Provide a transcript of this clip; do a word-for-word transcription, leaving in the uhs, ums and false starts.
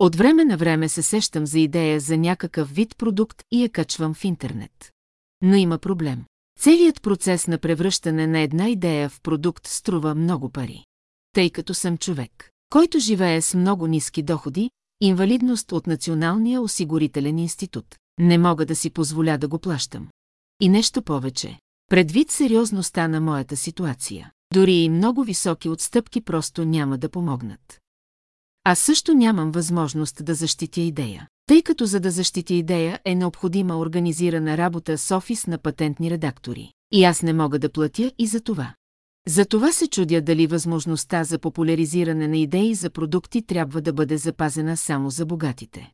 От време на време се сещам за идея за някакъв вид продукт и я качвам в интернет. Но има проблем. Целият процес на превръщане на една идея в продукт струва много пари. Тъй като съм човек, който живее с много ниски доходи, инвалидност от Националния осигурителен институт, не мога да си позволя да го плащам. И нещо повече. Предвид сериозността на моята ситуация, дори и много високи отстъпки просто няма да помогнат. А също нямам възможност да защитя идея, тъй като за да защитя идея е необходима организирана работа с офис на патентни редактори. И аз не мога да платя и за това. За това се чудя дали възможността за популяризиране на идеи за продукти трябва да бъде запазена само за богатите.